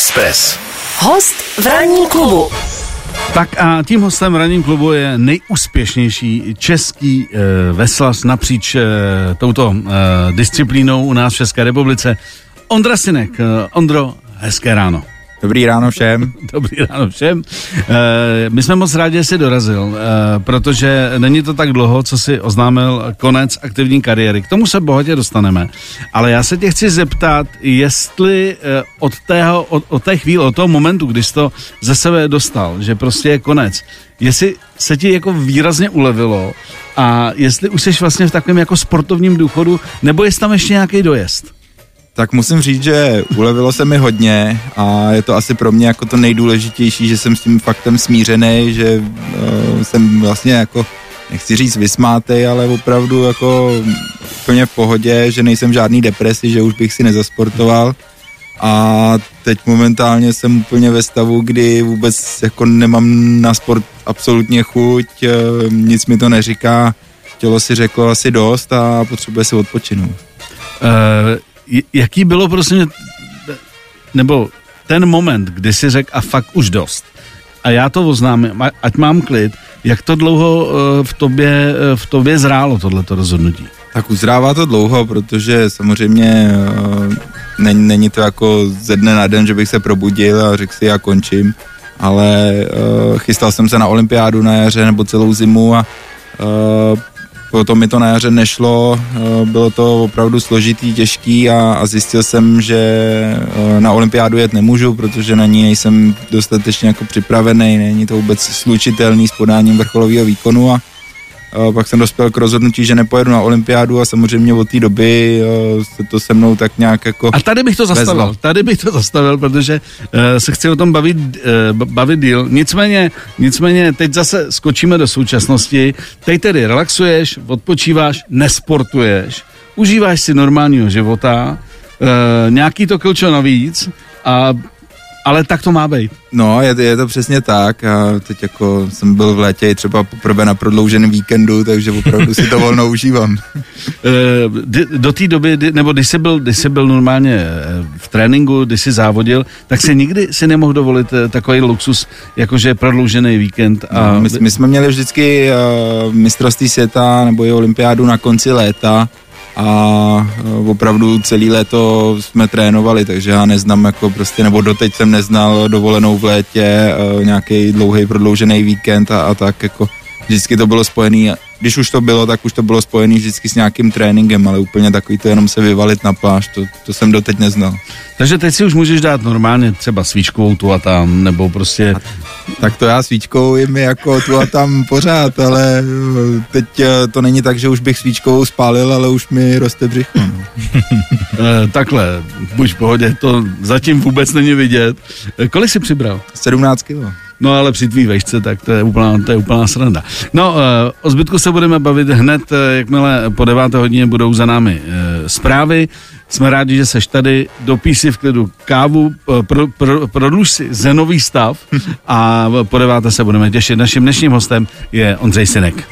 Express. Host v ranní klubu. Tak a tím hostem v ranním klubu je nejúspěšnější český veslař napříč touto disciplínou u nás v České republice. Ondra Synek. Ondro, hezké ráno. Dobrý ráno všem. Dobrý ráno všem. My jsme moc rádi, že jsi dorazil, protože není to tak dlouho, co jsi oznámil konec aktivní kariéry. K tomu se bohatě dostaneme. Ale já se tě chci zeptat, jestli od té chvíle, od toho momentu, když jsi to ze sebe dostal, že prostě je konec, jestli se ti jako výrazně ulevilo a jestli už jsi vlastně v takovém jako sportovním důchodu, nebo jestli tam ještě nějaký dojezd? Tak musím říct, že ulevilo se mi hodně a je to asi pro mě jako to nejdůležitější, že jsem s tím faktem smířený, že jsem vlastně jako, nechci říct vysmátej, ale opravdu jako úplně v pohodě, že nejsem žádný depresi, že už bych si nezasportoval a teď momentálně jsem úplně ve stavu, kdy vůbec jako nemám na sport absolutně chuť, nic mi to neříká, tělo si řeklo asi dost a potřebuje si odpočinout. Jaký bylo, prosím, nebo ten moment, kdy si řekl a fakt už dost a já to oznámím, ať mám klid, jak to dlouho v tobě zrálo tohleto rozhodnutí? Tak uzrává to dlouho, protože samozřejmě není to jako ze dne na den, že bych se probudil a řekl si já končím, ale chystal jsem se na olympiádu na jaře nebo celou zimu a potom mi to na jaře nešlo, bylo to opravdu složitý, těžký a zjistil jsem, že na olympiádu jet nemůžu, protože na ní nejsem dostatečně jako připravený, není to vůbec slučitelný s podáním vrcholového výkonu a pak jsem dospěl k rozhodnutí, že nepojedu na olympiádu a samozřejmě od té doby se to se mnou tak nějak jako... A tady bych to zastavil, protože se chci o tom bavit díl. Nicméně teď zase skočíme do současnosti. Teď tedy relaxuješ, odpočíváš, nesportuješ, užíváš si normálního života, nějaký to klčo navíc a... Ale tak to má být. No, je to přesně tak. A teď jako jsem byl v létě třeba poprvé na prodlouženém víkendu, takže opravdu si to volno užívám. Do té doby, nebo když jsi byl normálně v tréninku, když jsi závodil, tak si nikdy nemohl dovolit takový luxus, jakože prodloužený víkend. A... No, my jsme měli vždycky mistrovství světa nebo i olympiádu na konci léta. A opravdu celý léto jsme trénovali, takže já neznám jako prostě, nebo doteď jsem neznal dovolenou v létě, nějaký dlouhý prodloužený víkend a tak jako vždycky to bylo spojený, když už to bylo, tak už to bylo spojený vždycky s nějakým tréninkem, ale úplně takový to jenom se vyvalit na pláž, to jsem doteď neznal. Takže teď si už můžeš dát normálně třeba svíčkovou tu a tam, nebo prostě... Tak to já svíčkou jim jako tu a tam pořád, ale teď to není tak, že už bych svíčkovou spálil, ale už mi roste břicho. Takhle, buď v pohodě, to zatím vůbec není vidět. Kolik jsi přibral? 17 kilo. No ale při tvý vejšce, tak to je úplná sranda. No, o zbytku se budeme bavit hned, jakmile po 9. hodině budou za námi zprávy. Jsme rádi, že seš tady, dopij si v klidu kávu, prodluž si zenový stav a po 9. se budeme těšit. Naším dnešním hostem je Ondřej Synek.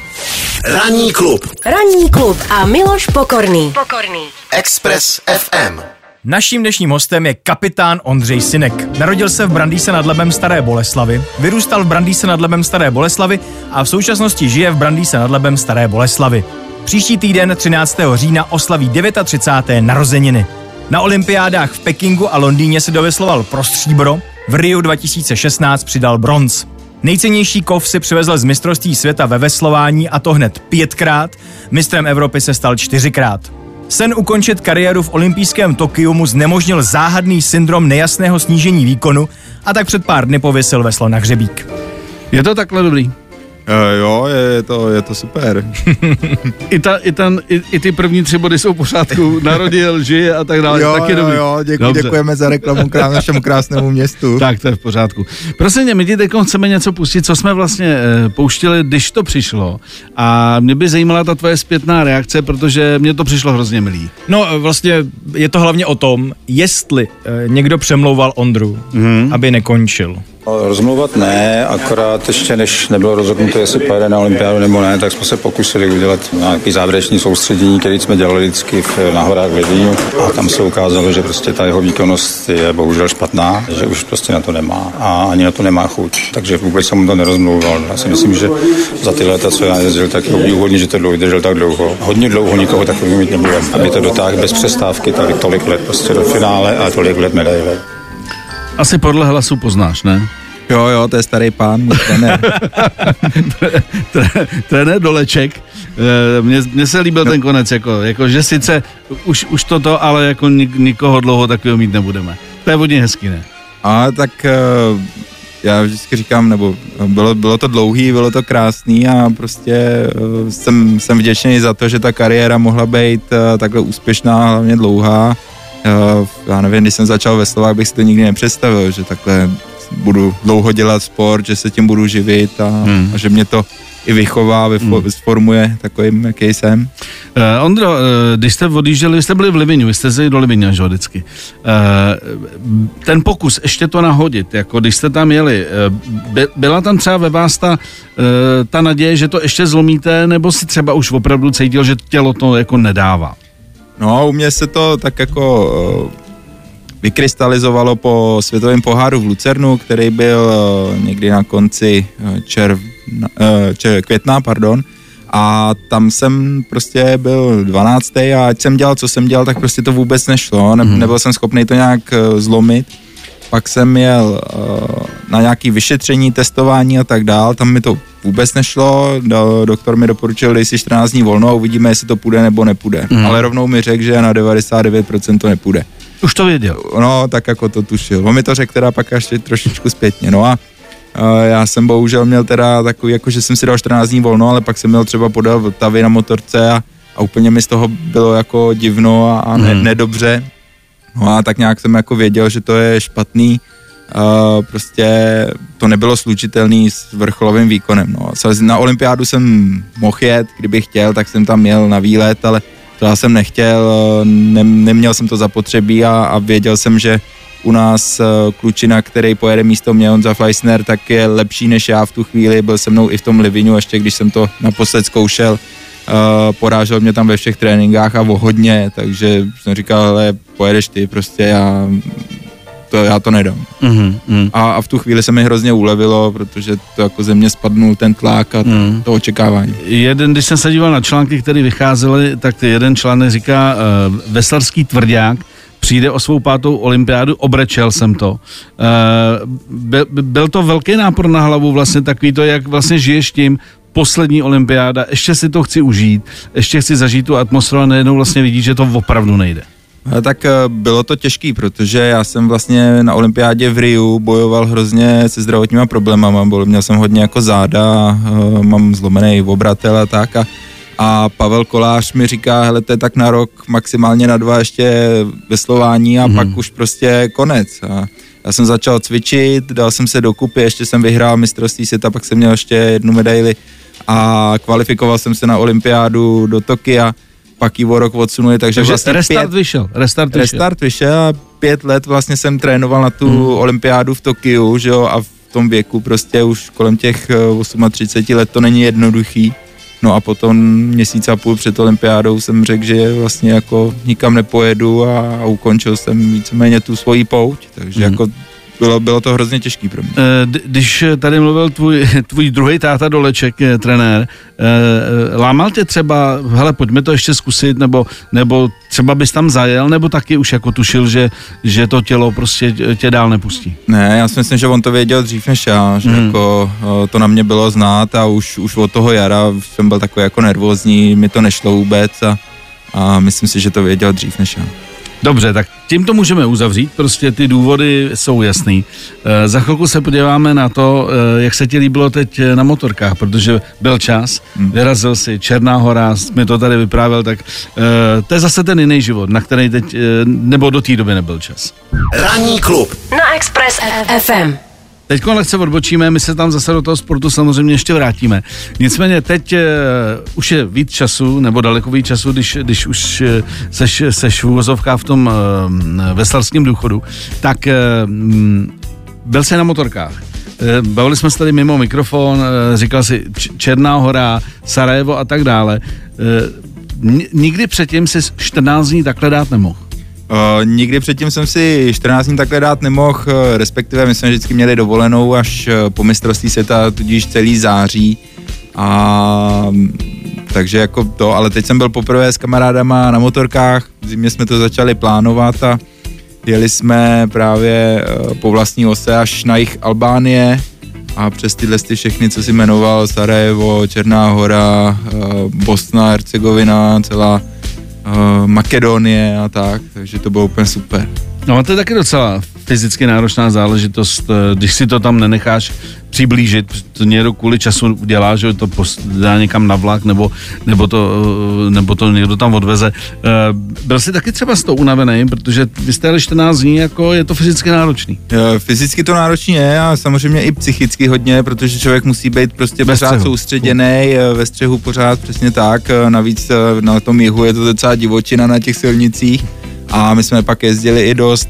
Ranní klub a Miloš Pokorný. Express FM. Naším dnešním hostem je kapitán Ondřej Synek. Narodil se v Brandýse nad Labem Staré Boleslavi, vyrůstal v Brandýse nad Labem Staré Boleslavi a v současnosti žije v Brandýse nad Labem Staré Boleslavi. Příští týden 13. října oslaví 39. narozeniny. Na olympiádách v Pekingu a Londýně se dovysloval pro stříbro, v Riu 2016 přidal bronz. Nejcennější kov si přivezl z mistrovství světa ve veslování a to hned 5krát, mistrem Evropy se stal 4krát. Sen ukončit kariéru v olympijském Tokiu mu znemožnil záhadný syndrom nejasného snížení výkonu a tak před pár dny pověsil veslo na hřebík. Je to takhle dobrý? Jo, je to super. I ty první 3 body jsou v pořádku, narodil, žije a tak dále. Jo, tak je dobrý. Děkujeme za reklamu našemu krásnému městu. Tak to je v pořádku. Prosím tě, my ti teď chceme něco pustit, co jsme vlastně pouštili, když to přišlo. A mě by zajímala ta tvoje zpětná reakce, protože mě to přišlo hrozně milý. No vlastně je to hlavně o tom, jestli někdo přemlouval Ondru, aby nekončil. Rozmluvat ne, akorát ještě než nebylo rozhodnuto, jestli pojede na olympiádu nebo ne, tak jsme se pokusili udělat nějaký závěrečný soustředění, který jsme dělali vždycky na horách Livignu. A tam se ukázalo, že prostě ta jeho výkonnost je bohužel špatná, že už prostě na to nemá a ani na to nemá chuť. Takže vůbec jsem mu to nerozmlouval. Já si myslím, že za ty léta, co já jezdil, tak je obdivuhodný, že to vydržel tak dlouho. Hodně dlouho nikoho takový mít nebude, aby to dotáhl bez přestávky, tady tolik let prostě do finále a tolik let medaile. Asi podle hlasu poznáš, ne? Jo, to je starý pán, trenér. Trenér Doleček. Mně se líbil ten konec, jako že sice už toto, ale jako nikoho dlouho takového mít nebudeme. To je hodně hezký, ne? A tak já vždycky říkám, nebo bylo to dlouhý, bylo to krásný a prostě jsem vděčný za to, že ta kariéra mohla být takhle úspěšná, hlavně dlouhá. Já nevím, když jsem začal ve Slovách, bych si to nikdy nepředstavil, že takhle budu dlouho dělat sport, že se tím budu živit a že mě to i vychová, sformuje takovým, jaký jsem. Ondro, když jste odjížděli, vy jste byli v Livignu, vy jste jeli do Livigna, že vždycky. Ten pokus ještě to nahodit, jako když jste tam jeli, byla tam třeba ve vás ta naděje, že to ještě zlomíte, nebo si třeba už opravdu cítil, že tělo to jako nedává? No a u mě se to tak jako vykrystalizovalo po světovém poháru v Lucernu, který byl někdy na konci května. A tam jsem prostě byl 12. a ať jsem dělal, co jsem dělal, tak prostě to vůbec nešlo. Nebyl jsem schopný to nějak zlomit. Pak jsem jel na nějaké vyšetření, testování a tak dál, tam mi to vůbec nešlo, doktor mi doporučil, dej si 14 dní volno a uvidíme, jestli to půjde nebo nepůjde, ale rovnou mi řekl, že na 99% to nepůjde. Už to věděl? No, tak jako to tušil, on mi to řekl teda pak ještě trošičku zpětně, no a já jsem bohužel měl teda takový, jako že jsem si dal 14 dní volno, ale pak jsem měl třeba podal Vltavy na motorce a úplně mi z toho bylo jako divno a nedobře. No a tak nějak jsem jako věděl, že to je špatný, prostě to nebylo slučitelný s vrcholovým výkonem. No. Na olympiádu jsem mohl jet, kdybych chtěl, tak jsem tam jel na výlet, ale to já jsem nechtěl, neměl jsem to zapotřebí a věděl jsem, že u nás klučina, který pojede místo mě, Ondra Fleissner, tak je lepší než já v tu chvíli, byl se mnou i v tom Livignu, ještě když jsem to naposled zkoušel, porážel mě tam ve všech tréninkách a vohodně, takže jsem říkal, hele, pojedeš ty, prostě já to nedám. A v tu chvíli se mi hrozně ulevilo, protože to jako ze mě spadnul ten tlak a to očekávání. Když jsem se díval na články, které vycházely, tak jeden článek říká Veslarský tvrdák přijde o svou 5. olympiádu, obrečel jsem to. Byl to velký nápor na hlavu, vlastně takový to, jak vlastně žiješ tím, poslední olympiáda, ještě si to chci užít, ještě chci zažít tu atmosféru a najednou vlastně vidíš, že to opravdu nejde. Tak bylo to těžký, protože já jsem vlastně na olympiádě v Riu bojoval hrozně se zdravotníma problémama, měl jsem hodně jako záda, mám zlomený obratel a tak a Pavel Kolář mi říká, hele, to je tak na rok, maximálně na 2 ještě veslování a pak už prostě konec. Já jsem začal cvičit, dal jsem se dokupy, ještě jsem vyhrál mistrovství světa, pak jsem měl ještě 1 medaili a kvalifikoval jsem se na olympiádu do Tokia, pak ji o rok odsunuli, takže vlastně restart vyšel a 5 let vlastně jsem trénoval na tu olympiádu v Tokiu, že jo, a v tom věku prostě už kolem těch 38 let to není jednoduchý. No a potom měsíc a půl před olympiádou jsem řekl, že vlastně jako nikam nepojedu a ukončil jsem víceméně tu svoji pouť, takže jako bylo to hrozně těžký pro mě. Když tady mluvil tvůj druhý táta Doleček, trenér, lámal tě třeba, hele, pojďme to ještě zkusit, nebo třeba bys tam zajel, nebo taky už jako tušil, že to tělo prostě tě dál nepustí? Ne, já si myslím, že on to věděl dřív než já, že jako to na mě bylo znát a už od toho jara jsem byl takový jako nervózní, mi to nešlo vůbec a myslím si, že to věděl dřív než já. Dobře, tak tím to můžeme uzavřít, prostě ty důvody jsou jasný. Za chvilku se podíváme na to, jak se ti líbilo teď na motorkách, protože byl čas, vyrazil si Černá hora, mi to tady vyprávěl, tak to je zase ten jiný život, na který teď, nebo do té doby nebyl čas. Ranní klub na Express FM. Teď lehce odbočíme, my se tam zase do toho sportu samozřejmě ještě vrátíme. Nicméně teď už je víc času, nebo daleko víc času, když už seš vůzovka v tom veslarském důchodu, tak byl jsi na motorkách. Bavili jsme se tady mimo mikrofon, říkal si Černá Hora, Sarajevo a tak dále. Nikdy předtím si 14 dní takhle dát nemohl? Nikdy předtím jsem si 14 dní takhle dát nemohl, respektive my jsme vždycky měli dovolenou až po mistrovství světa, tudíž celý září. A takže jako to, ale teď jsem byl poprvé s kamarádama na motorkách, v zimě jsme to začali plánovat a jeli jsme právě po vlastní ose až na jih Albánie a přes tyhle všechny, co si jmenoval, Sarajevo, Černá Hora, Bosna, Hercegovina, celá Makedonie a tak, takže to bylo úplně super. No a to je taky docela fyzicky náročná záležitost, když si to tam nenecháš přiblížit, to někdo kvůli času dělá, že to dá někam na vlak, nebo to někdo tam odveze. Byl jsi taky třeba z toho unavený, protože vy jste jeli 14 dní, jako je to fyzicky náročný. Fyzicky to náročný je a samozřejmě i psychicky hodně, protože člověk musí být prostě pořád soustředěný, ve střehu pořád, přesně tak, navíc na tom jihu je to docela divočina na těch silnicích. A my jsme pak jezdili i dost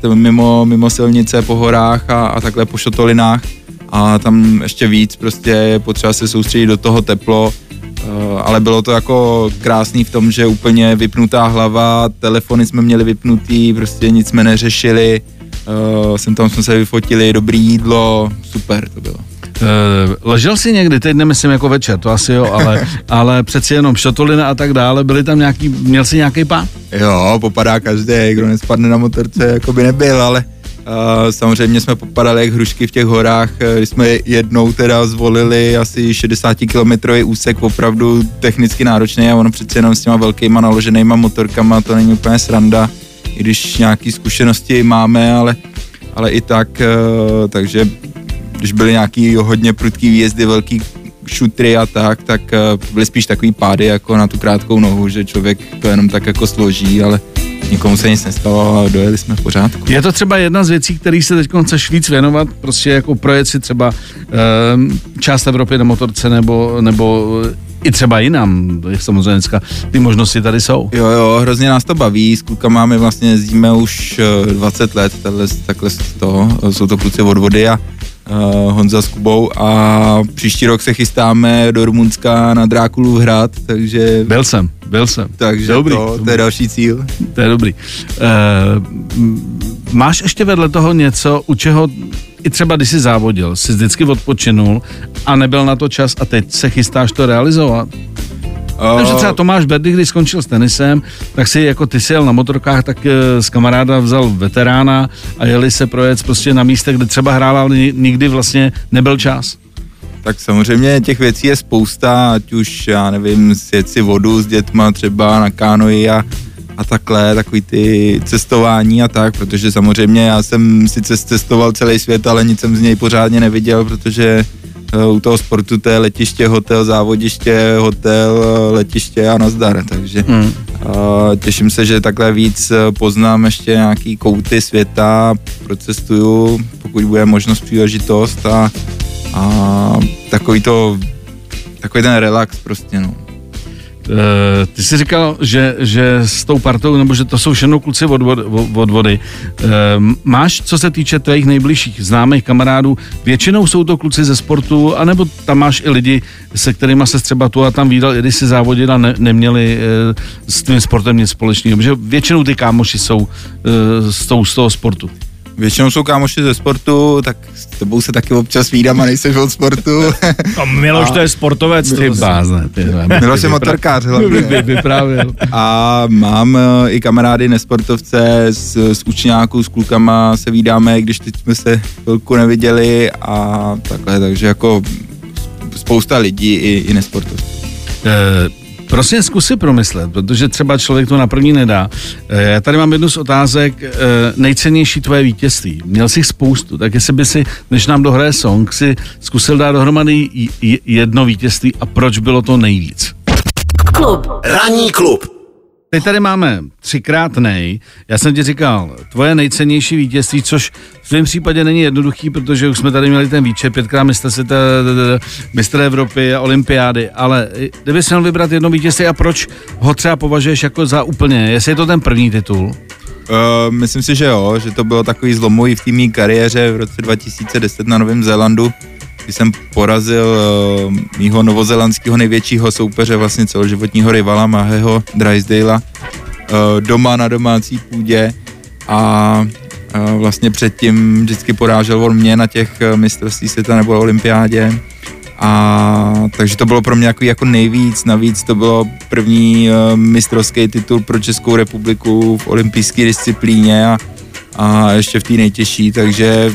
mimo silnice, po horách a takhle po šotolinách. A tam ještě víc, prostě je potřeba se soustředit do toho teplo. Ale bylo to jako krásný v tom, že úplně vypnutá hlava, telefony jsme měli vypnutý, prostě nic jsme neřešili. Sem tam jsme se vyfotili, dobrý jídlo, super to bylo. Ležel jsi někdy, teď nemyslím jako večer, to asi jo, ale přeci jenom šotolina a tak dále, byli tam nějaký, měl jsi nějaký pád? Jo, popadá každý, kdo nespadne na motorce, jako by nebyl, ale samozřejmě jsme popadali jak hrušky v těch horách, když jsme jednou teda zvolili asi 60-kilometrový úsek, opravdu technicky náročný a ono přeci jenom s těma velkýma naloženýma motorkama, to není úplně sranda, i když nějaký zkušenosti máme, ale i tak, takže když byly nějaký hodně prudký výjezdy, velký šutry a tak byly spíš takový pády jako na tu krátkou nohu, že člověk to jenom tak jako složí, ale nikomu se nic nestalo a dojeli jsme v pořádku. Je to třeba jedna z věcí, který se teď chceš víc věnovat, prostě jako projet si třeba část Evropy na motorce nebo i třeba jinam, samozřejmě dneska ty možnosti tady jsou. Jo, hrozně nás to baví, s klukama my vlastně jezdíme už 20 let, takhle jsou to kluci od vody a Honza s Kubou a příští rok se chystáme do Rumunska na Drákulův hrad, takže... Byl jsem. Takže dobrý, to je další cíl. To je dobrý. Máš ještě vedle toho něco, u čeho i třeba když jsi závodil, jsi vždycky odpočinul a nebyl na to čas a teď se chystáš to realizovat? Takže třeba Tomáš Berdy, když skončil s tenisem, tak si jako ty si jel na motorkách, tak z kamaráda vzal veterána a jeli se projet prostě na místech, kde třeba hrál, ale nikdy vlastně nebyl čas. Tak samozřejmě těch věcí je spousta, ať už, já nevím, sjet si vodu s dětma třeba na kánoji a takhle, takový ty cestování a tak, protože samozřejmě já jsem sice cestoval celý svět, ale nic jsem z něj pořádně neviděl, protože u toho sportu to je letiště, hotel, závodiště, hotel, letiště a nazdar, takže těším se, že takhle víc poznám ještě nějaký kouty světa, procestuju, pokud bude možnost, příležitost a takový ten relax prostě, no. Ty jsi říkal, že s tou partou, nebo že to jsou všechno kluci od vody. Máš, co se týče tvých nejbližších známých kamarádů, většinou jsou to kluci ze sportu, anebo tam máš i lidi, se kterými se třeba tu a tam vídal, i když si závodil a neměli s tím sportem nic společného, protože většinou ty kámoši jsou z toho sportu. Většinou jsou kámoši ze sportu, tak s tebou se taky občas vídám a nejseš od sportu. A Miloš to je sportovec, ty bázne. Miloš je motorkář hlavně. Vyprávěl. A mám i kamarády nesportovce z učňáků, s klukama se vídáme, když teď jsme se chvilku neviděli a takhle, takže jako spousta lidí i nesportovců. Prostě zkusy promyslet, protože třeba člověk to na první nedá. Já tady mám jednu z otázek, nejcennější tvoje vítězství. Měl jsi spoustu, tak jestli by si, než nám dohraje song, si zkusil dát dohromady jedno vítězství a proč bylo to nejvíc? Ranní klub. Teď tady máme třikrát nej. Já jsem ti říkal, tvoje nejcennější vítězství, což v tvém případě není jednoduchý, protože už jsme tady měli ten výčet, 5krát mistr Evropy a olympiády, ale kdyby jsi měl vybrat jedno vítězství a proč ho třeba považuješ jako za úplně, jestli je to ten první titul? Myslím si, že jo, že to bylo takový zlomový v té mý kariéře v roce 2010 na Novém Zélandu, kdy jsem porazil mýho novozelandského největšího soupeře, vlastně celoživotního rivala Mahého Drysdalea doma na domácí půdě a vlastně předtím vždycky porážel on mě na těch mistrovství světa nebo olympiádě. A takže to bylo pro mě jako nejvíc, navíc to bylo první mistrovský titul pro Českou republiku v olympijské disciplíně a ještě v té nejtěžší, takže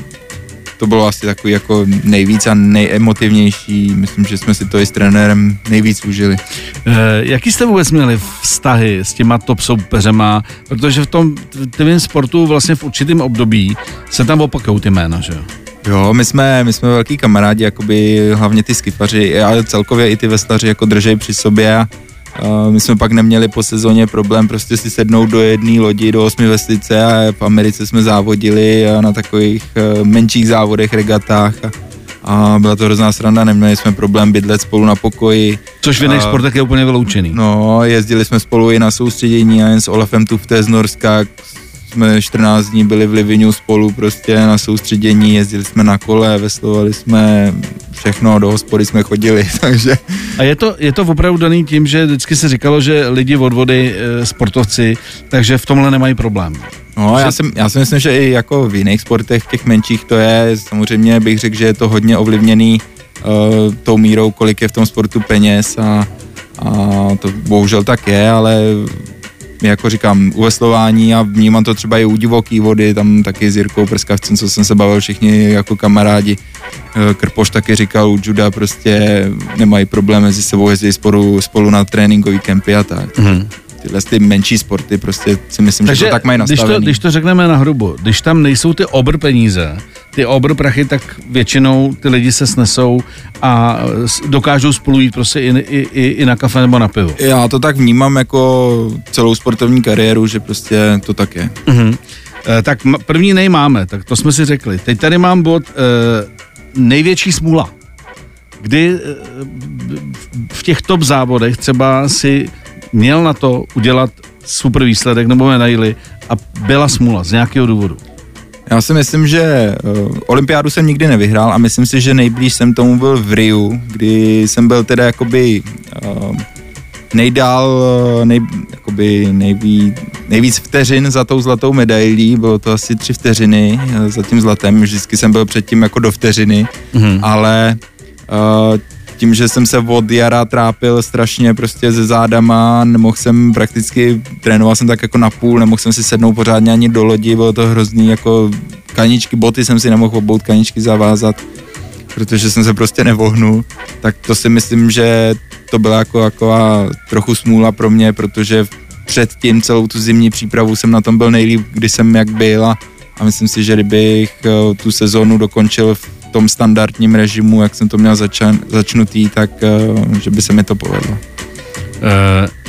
to bylo asi takový jako nejvíc a nejemotivnější. Myslím, že jsme si to i s trenérem nejvíc užili. Jaký jste vůbec měli vztahy s těma top soupeřema? Protože v tom tvým sportu vlastně v určitém období se tam opakujou ty jména, že jo? Jo, my jsme velký kamarádi, jakoby hlavně ty skifaři, ale celkově i ty veslaři jako držej při sobě a my jsme pak neměli po sezóně problém prostě si sednout do jedné lodi, do 8 veslice a v Americe jsme závodili na takových menších závodech, regatách a byla to hrozná sranda, neměli jsme problém bydlet spolu na pokoji. Což v jiných sportech je úplně vyloučený. No, jezdili jsme spolu i na soustředění a jen s Olafem Tufte z Norska jsme 14 dní byli v Livignu spolu prostě na soustředění, jezdili jsme na kole, veslovali jsme všechno, do hospody jsme chodili, takže... A je to opravdu daný tím, že vždycky se říkalo, že lidi od vody, sportovci, takže v tomhle nemají problém. No, já si myslím, že i jako v jiných sportech, těch menších to je, samozřejmě bych řekl, že je to hodně ovlivněný tou mírou, kolik je v tom sportu peněz a to bohužel tak je, ale... jako říkám, u veslování a vnímám to třeba i u divoký vody, tam taky s Jirkou Prskavcem, co jsem se bavil, všichni jako kamarádi. Krpoš taky říkal, u juda prostě nemají problém mezi sebou, jezdí spolu na tréninkový kempy a tak. Mm. Tyhle ty menší sporty prostě si myslím, takže že to tak mají nastavený. Když to řekneme nahrubo, když tam nejsou ty obr peníze, ty obr prachy, tak většinou ty lidi se snesou a dokážou spolu jít prostě i na kafe nebo na pivo. Já to tak vnímám jako celou sportovní kariéru, že prostě to tak je. Mhm. Tak první nejmáme, tak to jsme si řekli. Teď tady mám bod největší smůla. Kdy v těch top závodech třeba si měl na to udělat super výsledek, nebo mě najili a byla smůla z nějakého důvodu. Já si myslím, že olympiádu jsem nikdy nevyhrál a myslím si, že nejblíž jsem tomu byl v Riu, kdy jsem byl teda jakoby nejvíc vteřin za tou zlatou medailí, bylo to asi 3 vteřiny za tím zlatem, vždycky jsem byl předtím jako do vteřiny, ale tím, že jsem se od jara trápil strašně prostě se zádama, nemohl jsem prakticky, trénoval jsem tak jako na půl, nemohl jsem si sednout pořádně ani do lodi, bylo to hrozný, jako kaničky, boty jsem si nemohl obout, kaničky zavázat, protože jsem se prostě nevohnul, tak to si myslím, že to byla jako trochu smůla pro mě, protože předtím celou tu zimní přípravu jsem na tom byl nejlíp, kdy jsem jak byl a myslím si, že kdybych tu sezónu dokončil v tom standardním režimu, jak jsem to měl začnutý, tak že by se mi to povedlo.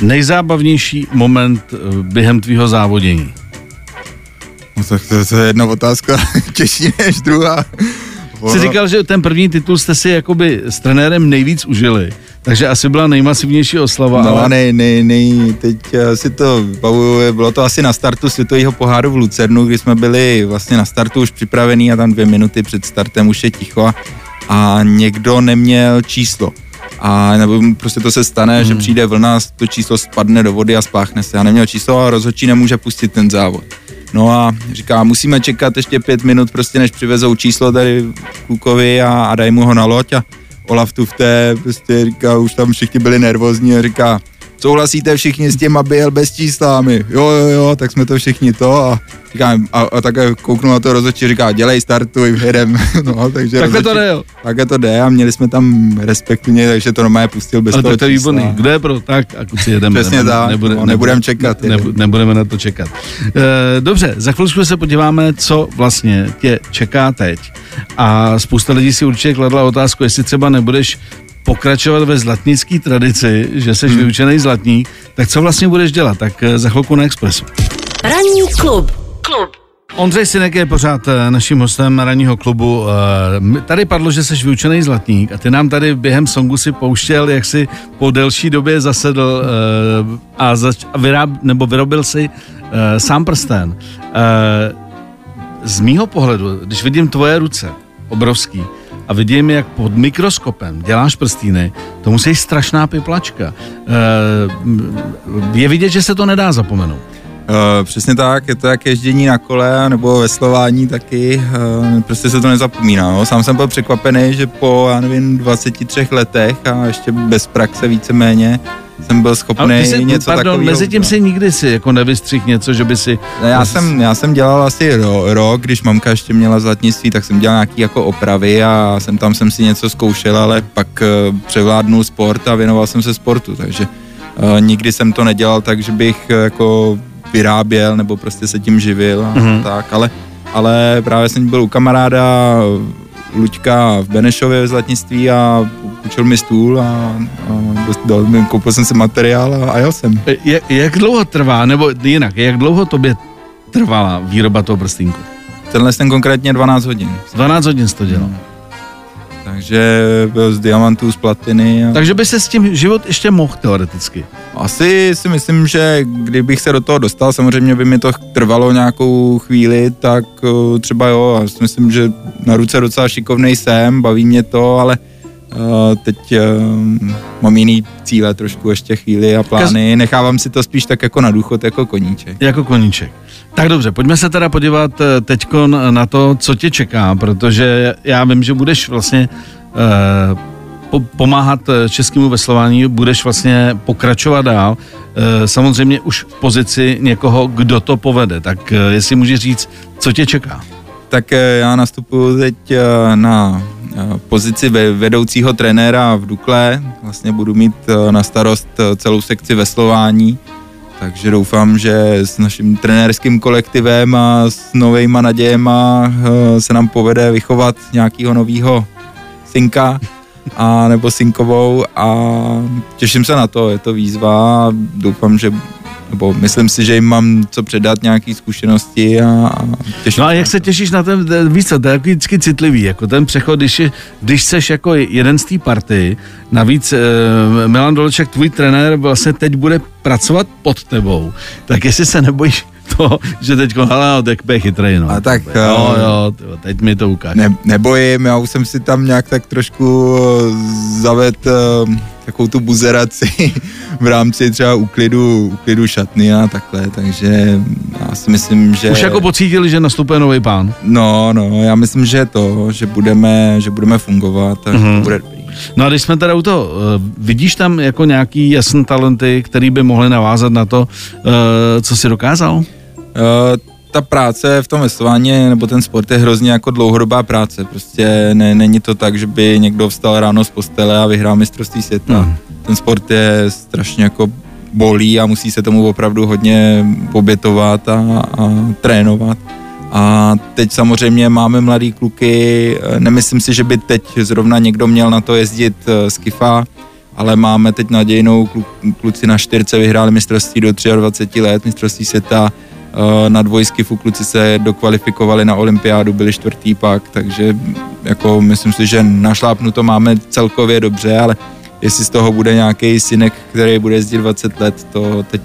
Nejzábavnější moment během tvýho závodění? No tak to je jedna otázka těžší než druhá. Jsi říkal, že ten první titul jste si jakoby s trenérem nejvíc užili, takže asi byla nejmasivnější oslava. No ale... teď si to vybavuju, bylo to asi na startu světového poháru v Lucernu, kdy jsme byli vlastně na startu už připravený a tam 2 minuty před startem už je ticho a někdo neměl číslo. A nebo prostě to se stane, že přijde vlna, to číslo spadne do vody a spláchne se. A neměl číslo a rozhodčí nemůže pustit ten závod. No a říká, musíme čekat ještě 5 minut, prostě než přivezou číslo tady klukovi a dají mu ho na loď a Olaf Tufte prostě říká, už tam všichni byli nervózní a říká, souhlasíte všichni s tím, aby jel bez čísla, my, jo, tak jsme to všichni to a říkám, a takhle kouknu na to rozhodčí, říká, dělej, startuj, jedem, no, takže takhle to jde, jo. Takhle to jde a měli jsme tam respektně, takže to normálně pustil bez ale toho to je čísla. Výborný, kde je pro, tak a kuci jedeme. Přesně tak, nebudeme čekat. Nebudeme na to čekat. Dobře, za chvilku se podíváme, co vlastně tě čeká teď a spousta lidí si určitě kladla otázku, jestli třeba nebudeš pokračovat ve zlatnické tradici, že jsi vyučený zlatník, tak co vlastně budeš dělat? Tak za chvilku na Expressu. Ranní klub. Ondřej Synek je pořád naším hostem Ranního klubu. Tady padlo, že jsi vyučený zlatník a ty nám tady během songu si pouštěl, jak si po delší době zasedl a vyrobil si sám prsten. Z mýho pohledu, když vidím tvoje ruce, obrovský, a vidím, jak pod mikroskopem děláš prstýny, to musí být strašná piplačka. Je vidět, že se to nedá zapomenout. Přesně tak, je to jak ježdění na kole, nebo veslování taky, prostě se to nezapomíná. No. Sám jsem byl překvapený, že po, já nevím, 23 letech a ještě bez praxe víceméně, jsem byl schopný něco takového. Pardon, mezi tím si nikdy si jako nevystřih něco, že by si... Já jsem dělal asi rok, když mamka ještě měla zlatnictví, tak jsem dělal nějaký jako opravy a tam jsem si něco zkoušel, ale pak převládnul sport a věnoval jsem se sportu, takže nikdy jsem to nedělal tak, že bych jako vyráběl nebo prostě se tím živil a tak, ale právě jsem byl u kamaráda Luďka v Benešově v zlatnictví a půjčil mi stůl a koupil jsem si materiál a jel jsem. Jak dlouho trvá, nebo jinak, jak dlouho tobě trvala výroba toho prstínku? Tenhle jsem konkrétně 12 hodin. 12 hodin jsi to dělal. Takže byl z diamantů, z platiny. Takže by se s tím život ještě mohl teoreticky? Asi si myslím, že kdybych se do toho dostal, samozřejmě by mi to trvalo nějakou chvíli, tak třeba jo, já si myslím, že na ruce docela šikovnej jsem, baví mě to, ale teď mám jiný cíle trošku ještě chvíli a plány, nechávám si to spíš tak jako na důchod, jako koníček. Jako koníček. Tak dobře, pojďme se teda podívat teďko na to, co tě čeká, protože já vím, že budeš vlastně pomáhat českému veslování, budeš vlastně pokračovat dál, samozřejmě už v pozici někoho, kdo to povede, tak jestli můžeš říct, co tě čeká. Tak já nastupuji teď na pozici vedoucího trenéra v Dukle, vlastně budu mít na starost celou sekci veslování, takže doufám, že s naším trenérským kolektivem a s novejma nadějema se nám povede vychovat nějakého nového synka a nebo synkovou a těším se na to, je to výzva, doufám, že nebo myslím si, že jim mám co předat nějaký zkušenosti a těším. No a jak se těšíš na ten, víš co, to je vždycky citlivý, jako ten přechod, když seš jako jeden z té party, navíc Milan Doleček, tvůj trenér, vlastně teď bude pracovat pod tebou, tak jestli se nebojíš to, že teďko, hele, tak bude chytrej, no. A tak, jo, teď mi to ukáže. Nebojím, já už jsem si tam nějak tak trošku zavedl takovou tu buzeraci v rámci třeba uklidu šatny a takhle, takže já si myslím, že... Už jako pocítili, že nastupuje nový pán? No, já myslím, že to, že budeme fungovat a že bude... No a když jsme teda u toho, vidíš tam jako nějaký jasný talenty, který by mohly navázat na to, co jsi dokázal? Ta práce v tom veslování nebo ten sport je hrozně jako dlouhodobá práce. Prostě není to tak, že by někdo vstal ráno z postele a vyhrál mistrovství světa. Ten sport je strašně jako bolí a musí se tomu opravdu hodně obětovat a trénovat. A teď samozřejmě máme mladý kluky, nemyslím si, že by teď zrovna někdo měl na to jezdit z kifa, ale máme teď nadějnou kluci na 4 vyhráli mistrovství do 23 let, mistrovství světa, na dvojskifu kluci se dokvalifikovali na olympiádu, byli 4. pak, takže jako myslím si, že našlápnu to máme celkově dobře, ale jestli z toho bude nějaký synek, který bude jezdit 20 let, to teď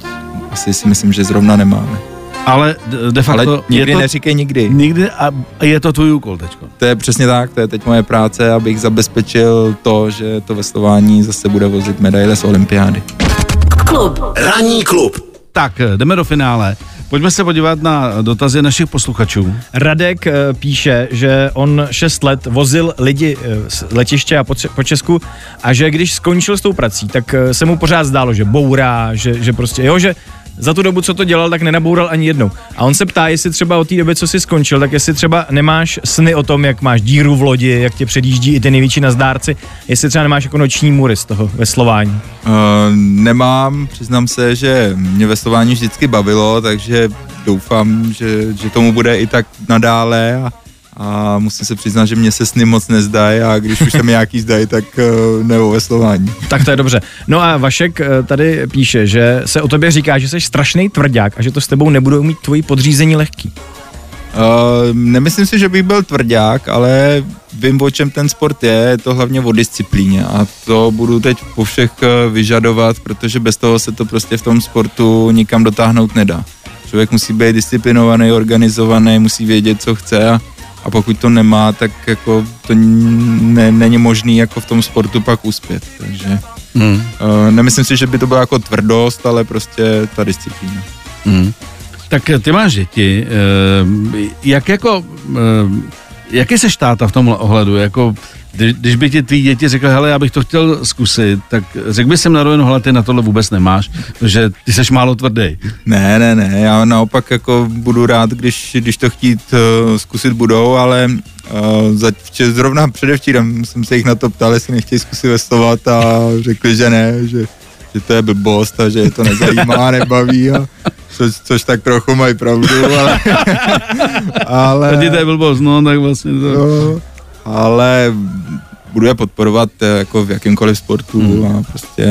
asi si myslím, že zrovna nemáme. Ale de facto... Ale nikdy je to, neříkej nikdy. Nikdy a je to tvůj úkol teďko. To je přesně tak, to je teď moje práce, abych zabezpečil to, že to veslování zase bude vozit medaile z olympiády. Ranní klub. Tak, jdeme do finále. Pojďme se podívat na dotazy našich posluchačů. Radek píše, že on 6 let vozil lidi z letiště a po Česku a že když skončil s tou prací, tak se mu pořád zdálo, že bourá, že prostě, jo, že za tu dobu, co to dělal, tak nenaboural ani jednou. A on se ptá, jestli třeba od té doby, co jsi skončil, tak jestli třeba nemáš sny o tom, jak máš díru v lodi, jak tě předjíždí i ty největší nazdárci, jestli třeba nemáš jako noční můry z toho veslování. Nemám, přiznám se, že mě veslování vždycky bavilo, takže doufám, že tomu bude i tak nadále a musím se přiznat, že mě se sny moc nezdají a když už se mi nějaký zdají, tak nebo veslování. Tak to je dobře. No a Vašek tady píše, že se o tobě říká, že jsi strašný tvrdák a že to s tebou nebudou mít tvoji podřízení lehký. Nemyslím si, že bych byl tvrdák, ale vím, o čem ten sport je to hlavně o disciplíně a to budu teď po všech vyžadovat, protože bez toho se to prostě v tom sportu nikam dotáhnout nedá. Člověk musí být disciplinovaný, organizovaný, musí vědět, co chce a a pokud to nemá, tak jako to není možný jako v tom sportu pak uspět, takže nemyslím si, že by to byla jako tvrdost, ale prostě ta disciplína. Tak ty máš děti, jaký seš táta v tomhle ohledu, jako když by ti tvý děti řekli, hele, já bych to chtěl zkusit, tak řekl bych sem na rovinu, hele, ty na tohle vůbec nemáš, protože ty seš málo tvrdý. Ne, já naopak jako budu rád, když to chtít zkusit budou, ale zrovna předevčírem jsem se jich na to ptal, jestli nechtějí zkusit veslovat a řekli, že ne, že to je blbost a že je to nezajímá, nebaví a což tak trochu mají pravdu, ale... To je blbost, no, tak vlastně to... No, ale budu je podporovat jako v jakýmkoliv sportu a prostě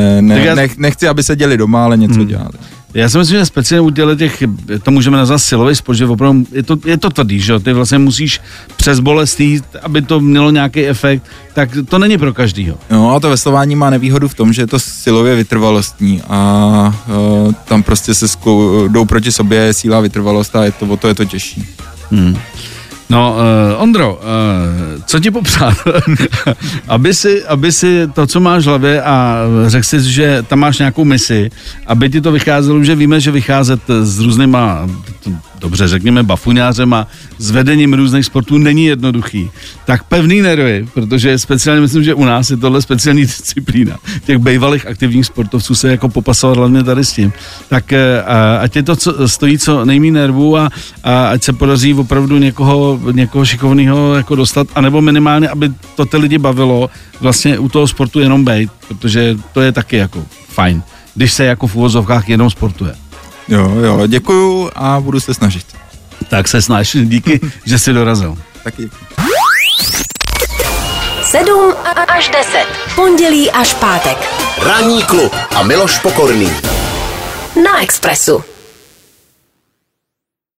nechci, aby seděli doma, ale něco dělali. Já si myslím, že speciálně u těch, to můžeme nazvat silový sport, že opravdu je to tvrdý, že jo, ty vlastně musíš přes bolest jít, aby to mělo nějaký efekt, tak to není pro každýho. No a to veslování má nevýhodu v tom, že je to silově vytrvalostní a tam prostě se jdou proti sobě síla vytrvalost a je to těžší. No, Ondro, co ti popřát? aby si to, co máš v hlavě a řekl jsi, že tam máš nějakou misi, aby ti to vycházelo, že víme, že vycházet s různýma, dobře řekněme, bafuňářema, s vedením různých sportů není jednoduchý. Tak pevný nervy, protože speciálně myslím, že u nás je tohle speciální disciplína. Těch bývalých aktivních sportovců se jako popasovat hlavně tady s tím. Tak ať je to, co stojí co nejméně nervů a ať se podaří opravdu někoho šikovného jako dostat, anebo minimálně, aby to ty lidi bavilo vlastně u toho sportu jenom bejt, protože to je taky jako fajn, když se jako v uvozovkách jenom sportuje. Jo, děkuju a budu se snažit. Tak se snaž, díky, že jsi dorazil. Taky. 7 až 10. Pondělí až pátek. Ranní klub a Miloš Pokorný. Na Expressu.